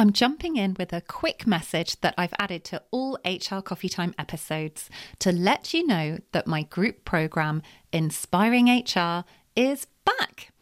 I'm jumping in with a quick message that I've added to all HR Coffee Time episodes to let you know that my group program, Inspiring HR, is back.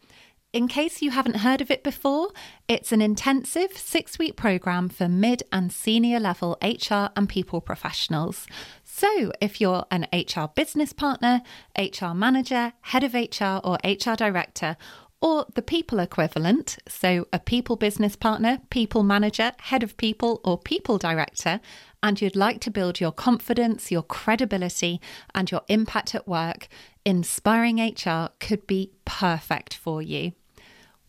In case you haven't heard of it before, it's an intensive 6-week program for mid and senior level HR and people professionals. So if you're an HR business partner, HR manager, head of HR or HR director, or the people equivalent, so a people business partner, people manager, head of people or people director, and you'd like to build your confidence, your credibility and your impact at work, Inspiring HR could be perfect for you.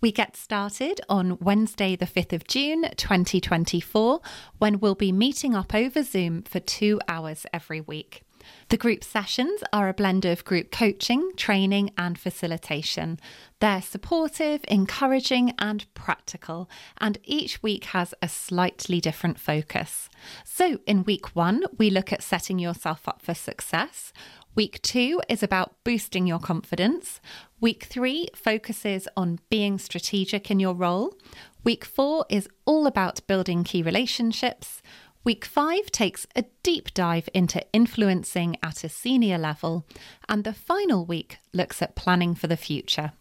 We get started on Wednesday the 5th of June 2024 when we'll be meeting up over Zoom for 2 hours every week. The group sessions are a blend of group coaching, training and facilitation. They're supportive, encouraging and practical, and each week has a slightly different focus. So in week 1, we look at setting yourself up for success. Week 2 is about boosting your confidence. Week 3 focuses on being strategic in your role. Week 4 is all about building key relationships. Week 5 takes a deep dive into influencing at a senior level, and the final week looks at planning for the future.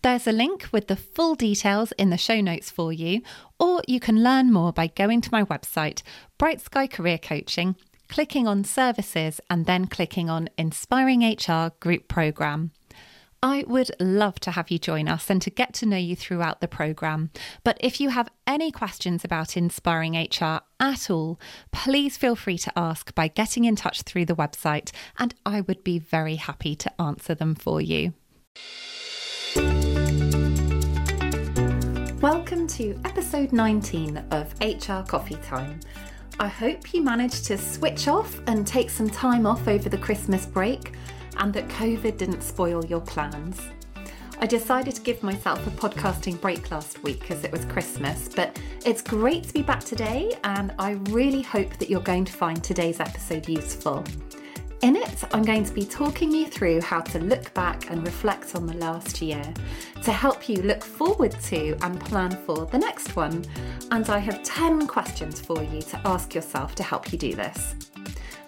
There's a link with the full details in the show notes for you, or you can learn more by going to my website, Bright Sky Career Coaching, clicking on Services and then clicking on Inspiring HR Group Programme. I would love to have you join us and to get to know you throughout the programme. But if you have any questions about Inspiring HR at all, please feel free to ask by getting in touch through the website, and I would be very happy to answer them for you. Welcome to episode 19 of HR Coffee Time. I hope you managed to switch off and take some time off over the Christmas break, and that COVID didn't spoil your plans. I decided to give myself a podcasting break last week because it was Christmas, but it's great to be back today, and I really hope that you're going to find today's episode useful. In it, I'm going to be talking you through how to look back and reflect on the last year to help you look forward to and plan for the next one. And I have 10 questions for you to ask yourself to help you do this.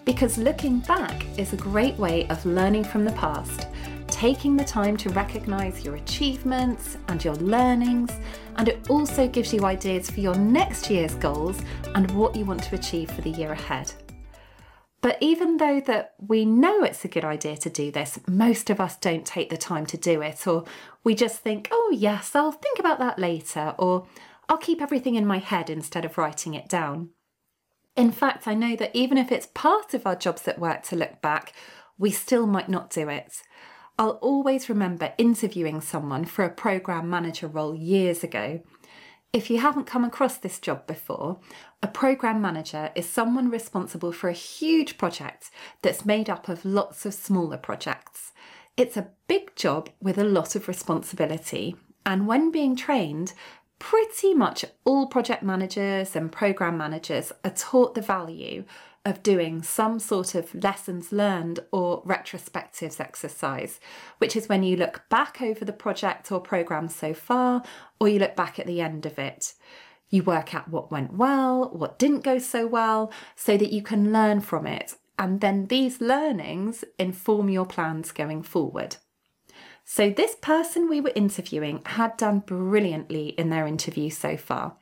Because looking back is a great way of learning from the past, taking the time to recognise your achievements and your learnings, and it also gives you ideas for your next year's goals and what you want to achieve for the year ahead. But even though that we know it's a good idea to do this, most of us don't take the time to do it, or we just think, oh yes, I'll think about that later, or I'll keep everything in my head instead of writing it down. In fact, I know that even if it's part of our jobs at work to look back, we still might not do it. I'll always remember interviewing someone for a programme manager role years ago. If you haven't come across this job before, a programme manager is someone responsible for a huge project that's made up of lots of smaller projects. It's a big job with a lot of responsibility, and when being trained, pretty much all project managers and program managers are taught the value of doing some sort of lessons learned or retrospectives exercise, which is when you look back over the project or program so far, or you look back at the end of it. You work out what went well, what didn't go so well, so that you can learn from it. And then these learnings inform your plans going forward. So this person we were interviewing had done brilliantly in their interview so far.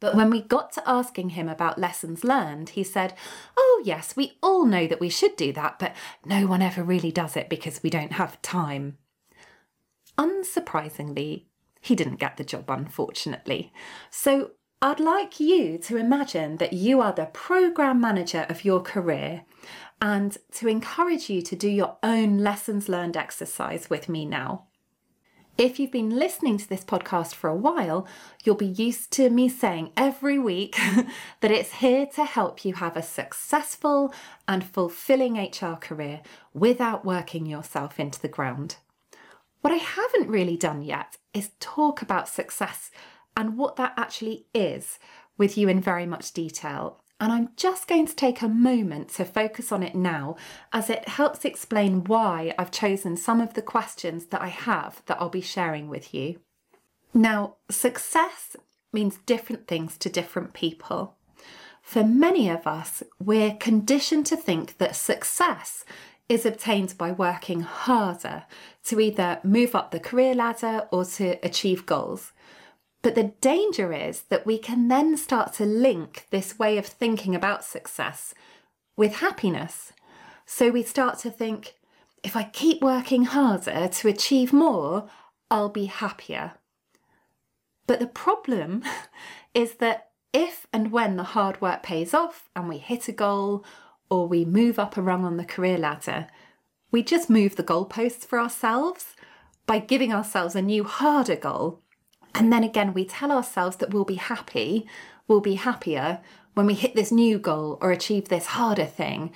But when we got to asking him about lessons learned, he said, oh yes, we all know that we should do that, but no one ever really does it because we don't have time. Unsurprisingly, he didn't get the job, unfortunately. So I'd like you to imagine that you are the program manager of your career, and to encourage you to do your own lessons learned exercise with me now. If you've been listening to this podcast for a while, you'll be used to me saying every week that it's here to help you have a successful and fulfilling HR career without working yourself into the ground. What I haven't really done yet is talk about success and what that actually is with you in very much detail. And I'm just going to take a moment to focus on it now, as it helps explain why I've chosen some of the questions that I have that I'll be sharing with you. Now, success means different things to different people. For many of us, we're conditioned to think that success is obtained by working harder to either move up the career ladder or to achieve goals. But the danger is that we can then start to link this way of thinking about success with happiness. So we start to think, if I keep working harder to achieve more, I'll be happier. But the problem is that if and when the hard work pays off and we hit a goal or we move up a rung on the career ladder, we just move the goalposts for ourselves by giving ourselves a new harder goal. And then again, we tell ourselves that we'll be happy, we'll be happier when we hit this new goal or achieve this harder thing.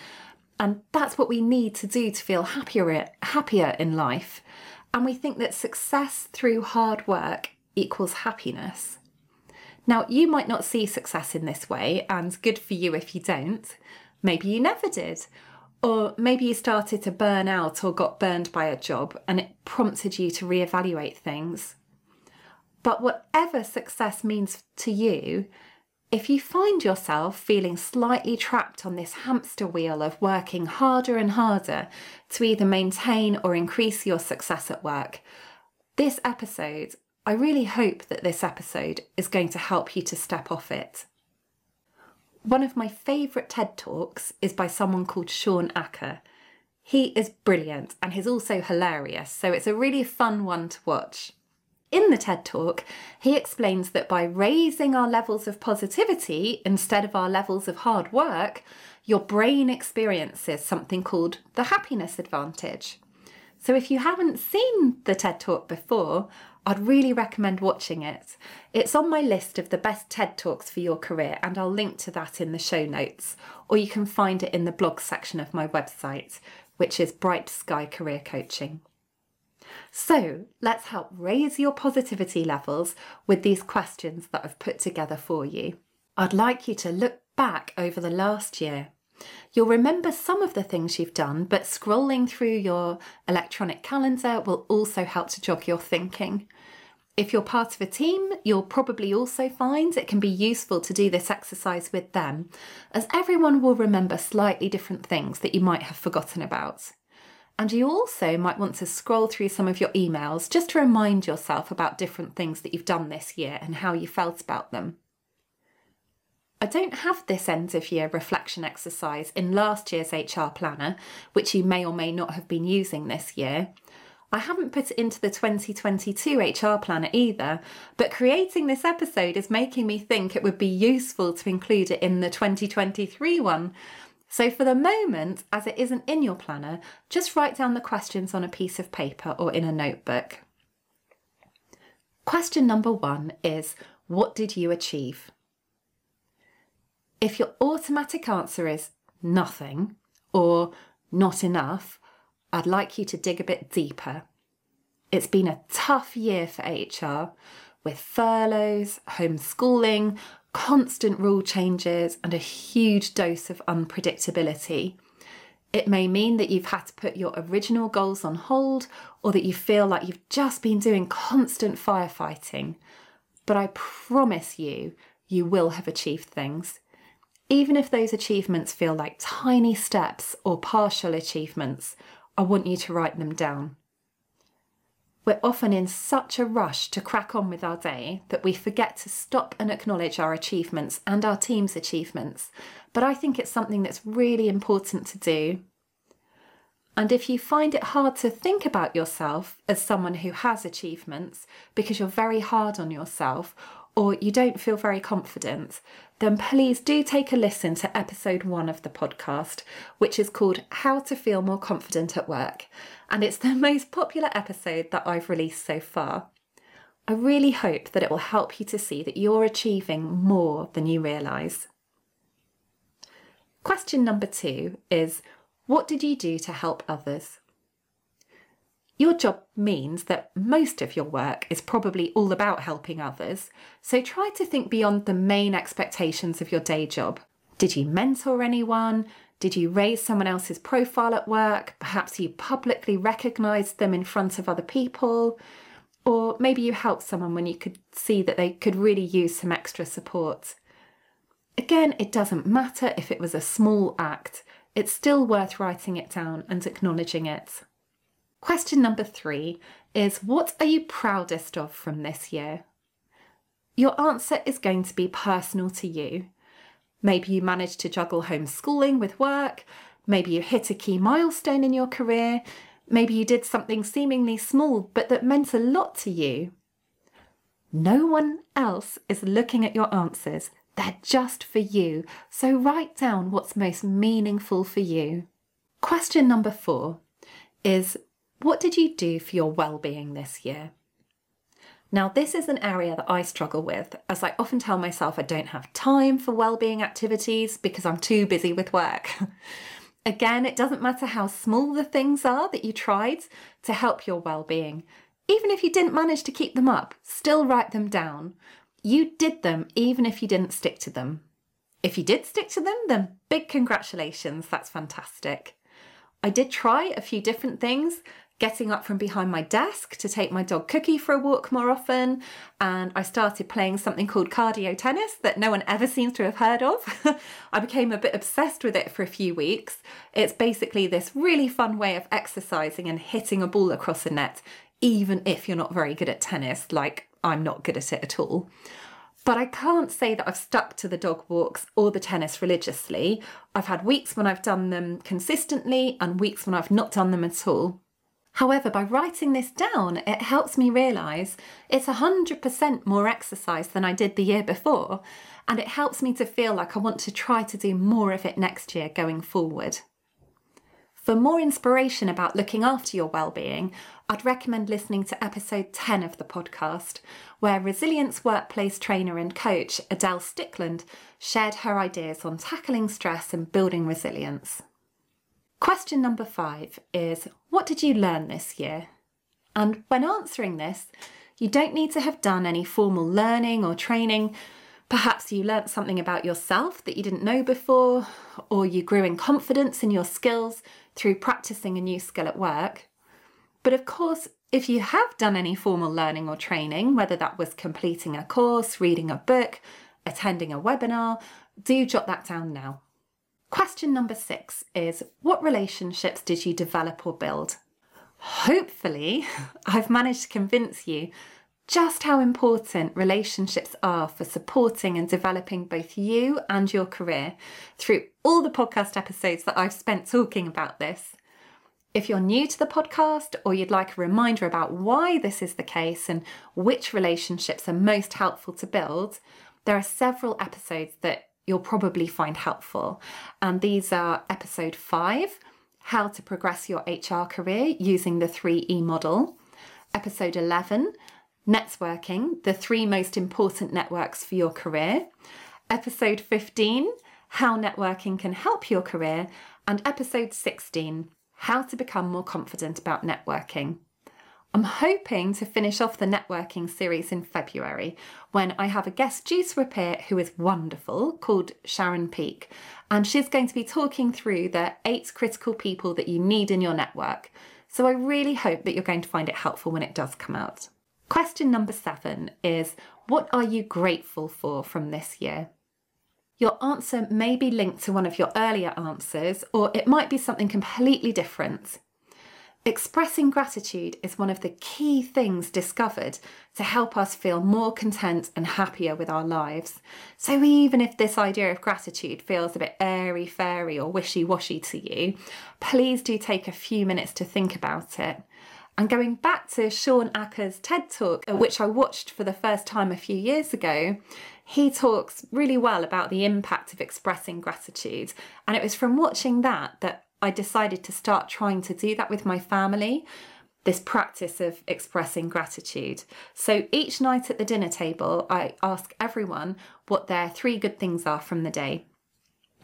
And that's what we need to do to feel happier in life. And we think that success through hard work equals happiness. Now, you might not see success in this way, and good for you if you don't. Maybe you never did. Or maybe you started to burn out or got burned by a job and it prompted you to reevaluate things. But whatever success means to you, if you find yourself feeling slightly trapped on this hamster wheel of working harder and harder to either maintain or increase your success at work, this episode, I really hope that this episode is going to help you to step off it. One of my favourite TED Talks is by someone called Shawn Achor. He is brilliant and he's also hilarious, so it's a really fun one to watch. In the TED Talk, he explains that by raising our levels of positivity instead of our levels of hard work, your brain experiences something called the happiness advantage. So if you haven't seen the TED Talk before, I'd really recommend watching it. It's on my list of the best TED Talks for your career, and I'll link to that in the show notes, or you can find it in the blog section of my website, which is Bright Sky Career Coaching. So let's help raise your positivity levels with these questions that I've put together for you. I'd like you to look back over the last year. You'll remember some of the things you've done, but scrolling through your electronic calendar will also help to jog your thinking. If you're part of a team, you'll probably also find it can be useful to do this exercise with them, as everyone will remember slightly different things that you might have forgotten about. And you also might want to scroll through some of your emails just to remind yourself about different things that you've done this year and how you felt about them. I don't have this end of year reflection exercise in last year's HR planner, which you may or may not have been using this year. I haven't put it into the 2022 HR planner either, but creating this episode is making me think it would be useful to include it in the 2023 one. So for the moment, as it isn't in your planner, just write down the questions on a piece of paper or in a notebook. Question number 1 is, what did you achieve? If your automatic answer is nothing or not enough, I'd like you to dig a bit deeper. It's been a tough year for HR, with furloughs, homeschooling, constant rule changes and a huge dose of unpredictability. It may mean that you've had to put your original goals on hold or that you feel like you've just been doing constant firefighting. But I promise you, you will have achieved things. Even if those achievements feel like tiny steps or partial achievements, I want you to write them down. We're often in such a rush to crack on with our day that we forget to stop and acknowledge our achievements and our team's achievements, but I think it's something that's really important to do. And if you find it hard to think about yourself as someone who has achievements because you're very hard on yourself or you don't feel very confident, then please do take a listen to episode 1 of the podcast, which is called How to Feel More Confident at Work. And it's the most popular episode that I've released so far. I really hope that it will help you to see that you're achieving more than you realise. Question number 2 is, what did you do to help others? Your job means that most of your work is probably all about helping others, so try to think beyond the main expectations of your day job. Did you mentor anyone? Did you raise someone else's profile at work? Perhaps you publicly recognised them in front of other people? Or maybe you helped someone when you could see that they could really use some extra support. Again, it doesn't matter if it was a small act. It's still worth writing it down and acknowledging it. Question number 3 is, what are you proudest of from this year? Your answer is going to be personal to you. Maybe you managed to juggle homeschooling with work. Maybe you hit a key milestone in your career. Maybe you did something seemingly small, but that meant a lot to you. No one else is looking at your answers. They're just for you. So write down what's most meaningful for you. Question number 4 is, what did you do for your well-being this year? Now, this is an area that I struggle with, as I often tell myself I don't have time for well-being activities because I'm too busy with work. Again, it doesn't matter how small the things are that you tried to help your well-being. Even if you didn't manage to keep them up, still write them down. You did them even if you didn't stick to them. If you did stick to them, then big congratulations, that's fantastic. I did try a few different things. Getting up from behind my desk to take my dog Cookie for a walk more often, and I started playing something called cardio tennis that no one ever seems to have heard of. I became a bit obsessed with it for a few weeks. It's basically this really fun way of exercising and hitting a ball across a net, even if you're not very good at tennis, like I'm not good at it at all. But I can't say that I've stuck to the dog walks or the tennis religiously. I've had weeks when I've done them consistently and weeks when I've not done them at all. However, by writing this down, it helps me realise it's 100% more exercise than I did the year before, and it helps me to feel like I want to try to do more of it next year going forward. For more inspiration about looking after your well-being, I'd recommend listening to episode 10 of the podcast, where resilience workplace trainer and coach Adele Stickland shared her ideas on tackling stress and building resilience. Question number 5 is, what did you learn this year? And when answering this, you don't need to have done any formal learning or training. Perhaps you learnt something about yourself that you didn't know before, or you grew in confidence in your skills through practicing a new skill at work. But of course, if you have done any formal learning or training, whether that was completing a course, reading a book, attending a webinar, do jot that down now. Question number 6 is, what relationships did you develop or build? Hopefully, I've managed to convince you just how important relationships are for supporting and developing both you and your career through all the podcast episodes that I've spent talking about this. If you're new to the podcast or you'd like a reminder about why this is the case and which relationships are most helpful to build, there are several episodes that you'll probably find helpful. And these are episode 5, How to Progress Your HR Career Using the 3E Model, episode 11, Networking, the 3 most important networks for your career, episode 15, how networking can help your career, and episode 16, how to become more confident about networking. I'm hoping to finish off the networking series in February when I have a guest due to appear who is wonderful, called Sharon Peake, and she's going to be talking through the 8 critical people that you need in your network. So I really hope that you're going to find it helpful when it does come out. Question number 7 is, what are you grateful for from this year? Your answer may be linked to one of your earlier answers, or it might be something completely different. Expressing gratitude is one of the key things discovered to help us feel more content and happier with our lives. So even if this idea of gratitude feels a bit airy-fairy or wishy-washy to you, please do take a few minutes to think about it. And going back to Shawn Achor's TED Talk, which I watched for the first time a few years ago, he talks really well about the impact of expressing gratitude. And it was from watching that I decided to start trying to do that with my family, this practice of expressing gratitude. So each night at the dinner table, I ask everyone what their 3 good things are from the day.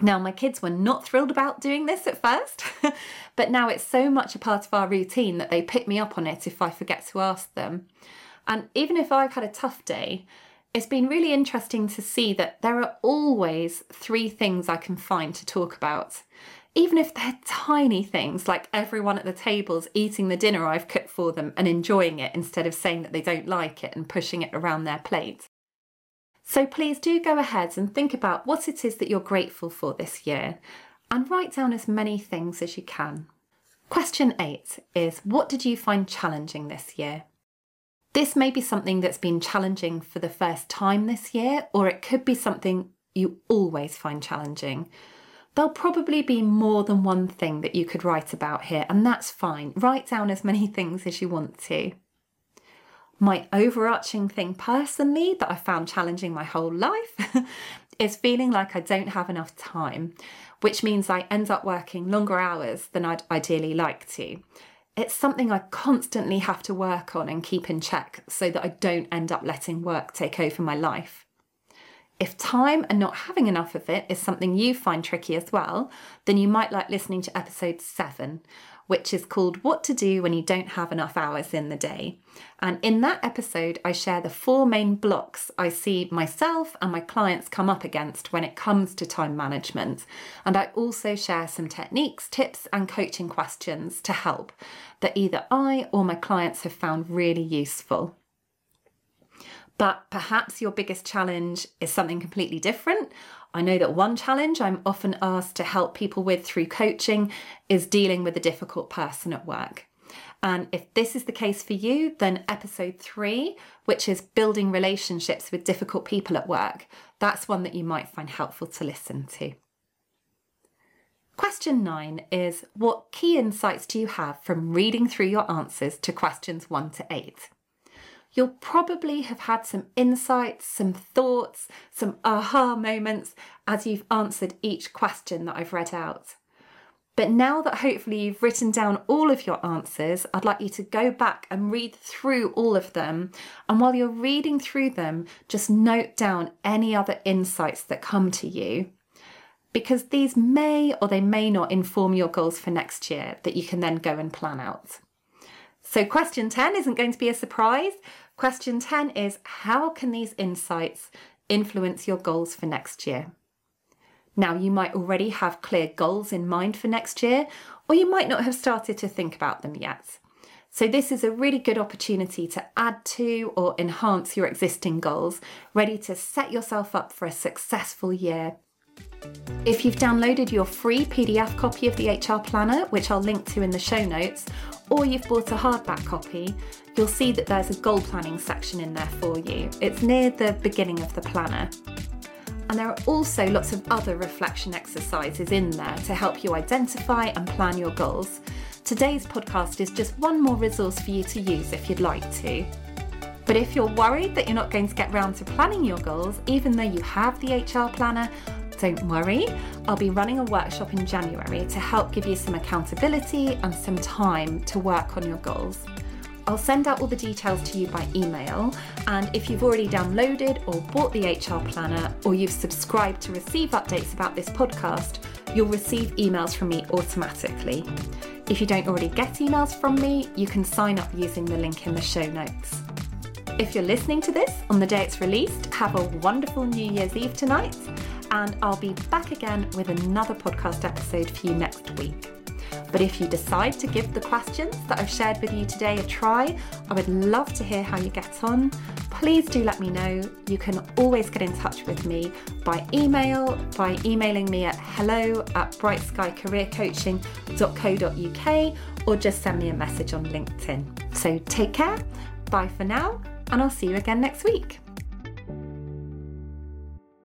Now, my kids were not thrilled about doing this at first, but now it's so much a part of our routine that they pick me up on it if I forget to ask them. And even if I've had a tough day, it's been really interesting to see that there are always 3 things I can find to talk about. even if they're tiny things like everyone at the table's eating the dinner I've cooked for them and enjoying it instead of saying that they don't like it and pushing it around their plate. So please do go ahead and think about what it is that you're grateful for this year and write down as many things as you can. Question 8 is, what did you find challenging this year? This may be something that's been challenging for the first time this year, or it could be something you always find challenging. There'll probably be more than one thing that you could write about here, and that's fine. Write down as many things as you want to. My overarching thing personally that I found challenging my whole life is feeling like I don't have enough time, which means I end up working longer hours than I'd ideally like to. It's something I constantly have to work on and keep in check so that I don't end up letting work take over my life. If time and not having enough of it is something you find tricky as well, then you might like listening to episode 7, which is called What to Do When You Don't Have Enough Hours in the Day. And in that episode, I share the 4 main blocks I see myself and my clients come up against when it comes to time management. And I also share some techniques, tips, and coaching questions to help that either I or my clients have found really useful. But perhaps your biggest challenge is something completely different. I know that one challenge I'm often asked to help people with through coaching is dealing with a difficult person at work. And if this is the case for you, then episode 3, which is building relationships with difficult people at work, that's one that you might find helpful to listen to. Question 9 is, what key insights do you have from reading through your answers to questions 1 to 8? You'll probably have had some insights, some thoughts, some aha moments as you've answered each question that I've read out. But now that hopefully you've written down all of your answers, I'd like you to go back and read through all of them. And while you're reading through them, just note down any other insights that come to you, because these may or they may not inform your goals for next year that you can then go and plan out. So question 10 isn't going to be a surprise. Question 10 is, how can these insights influence your goals for next year? Now, you might already have clear goals in mind for next year, or you might not have started to think about them yet. So this is a really good opportunity to add to or enhance your existing goals, ready to set yourself up for a successful year. If you've downloaded your free PDF copy of the HR Planner, which I'll link to in the show notes, or you've bought a hardback copy, you'll see that there's a goal planning section in there for you. It's near the beginning of the planner. And there are also lots of other reflection exercises in there to help you identify and plan your goals. Today's podcast is just one more resource for you to use if you'd like to. But if you're worried that you're not going to get round to planning your goals, even though you have the HR Planner, don't worry, I'll be running a workshop in January to help give you some accountability and some time to work on your goals. I'll send out all the details to you by email, and if you've already downloaded or bought the HR Planner, or you've subscribed to receive updates about this podcast, you'll receive emails from me automatically. If you don't already get emails from me, you can sign up using the link in the show notes. If you're listening to this on the day it's released, have a wonderful New Year's Eve tonight. And I'll be back again with another podcast episode for you next week. But if you decide to give the questions that I've shared with you today a try, I would love to hear how you get on. Please do let me know. You can always get in touch with me by email, by emailing me at hello@brightskycareercoaching.co.uk, or just send me a message on LinkedIn. So take care, bye for now, and I'll see you again next week.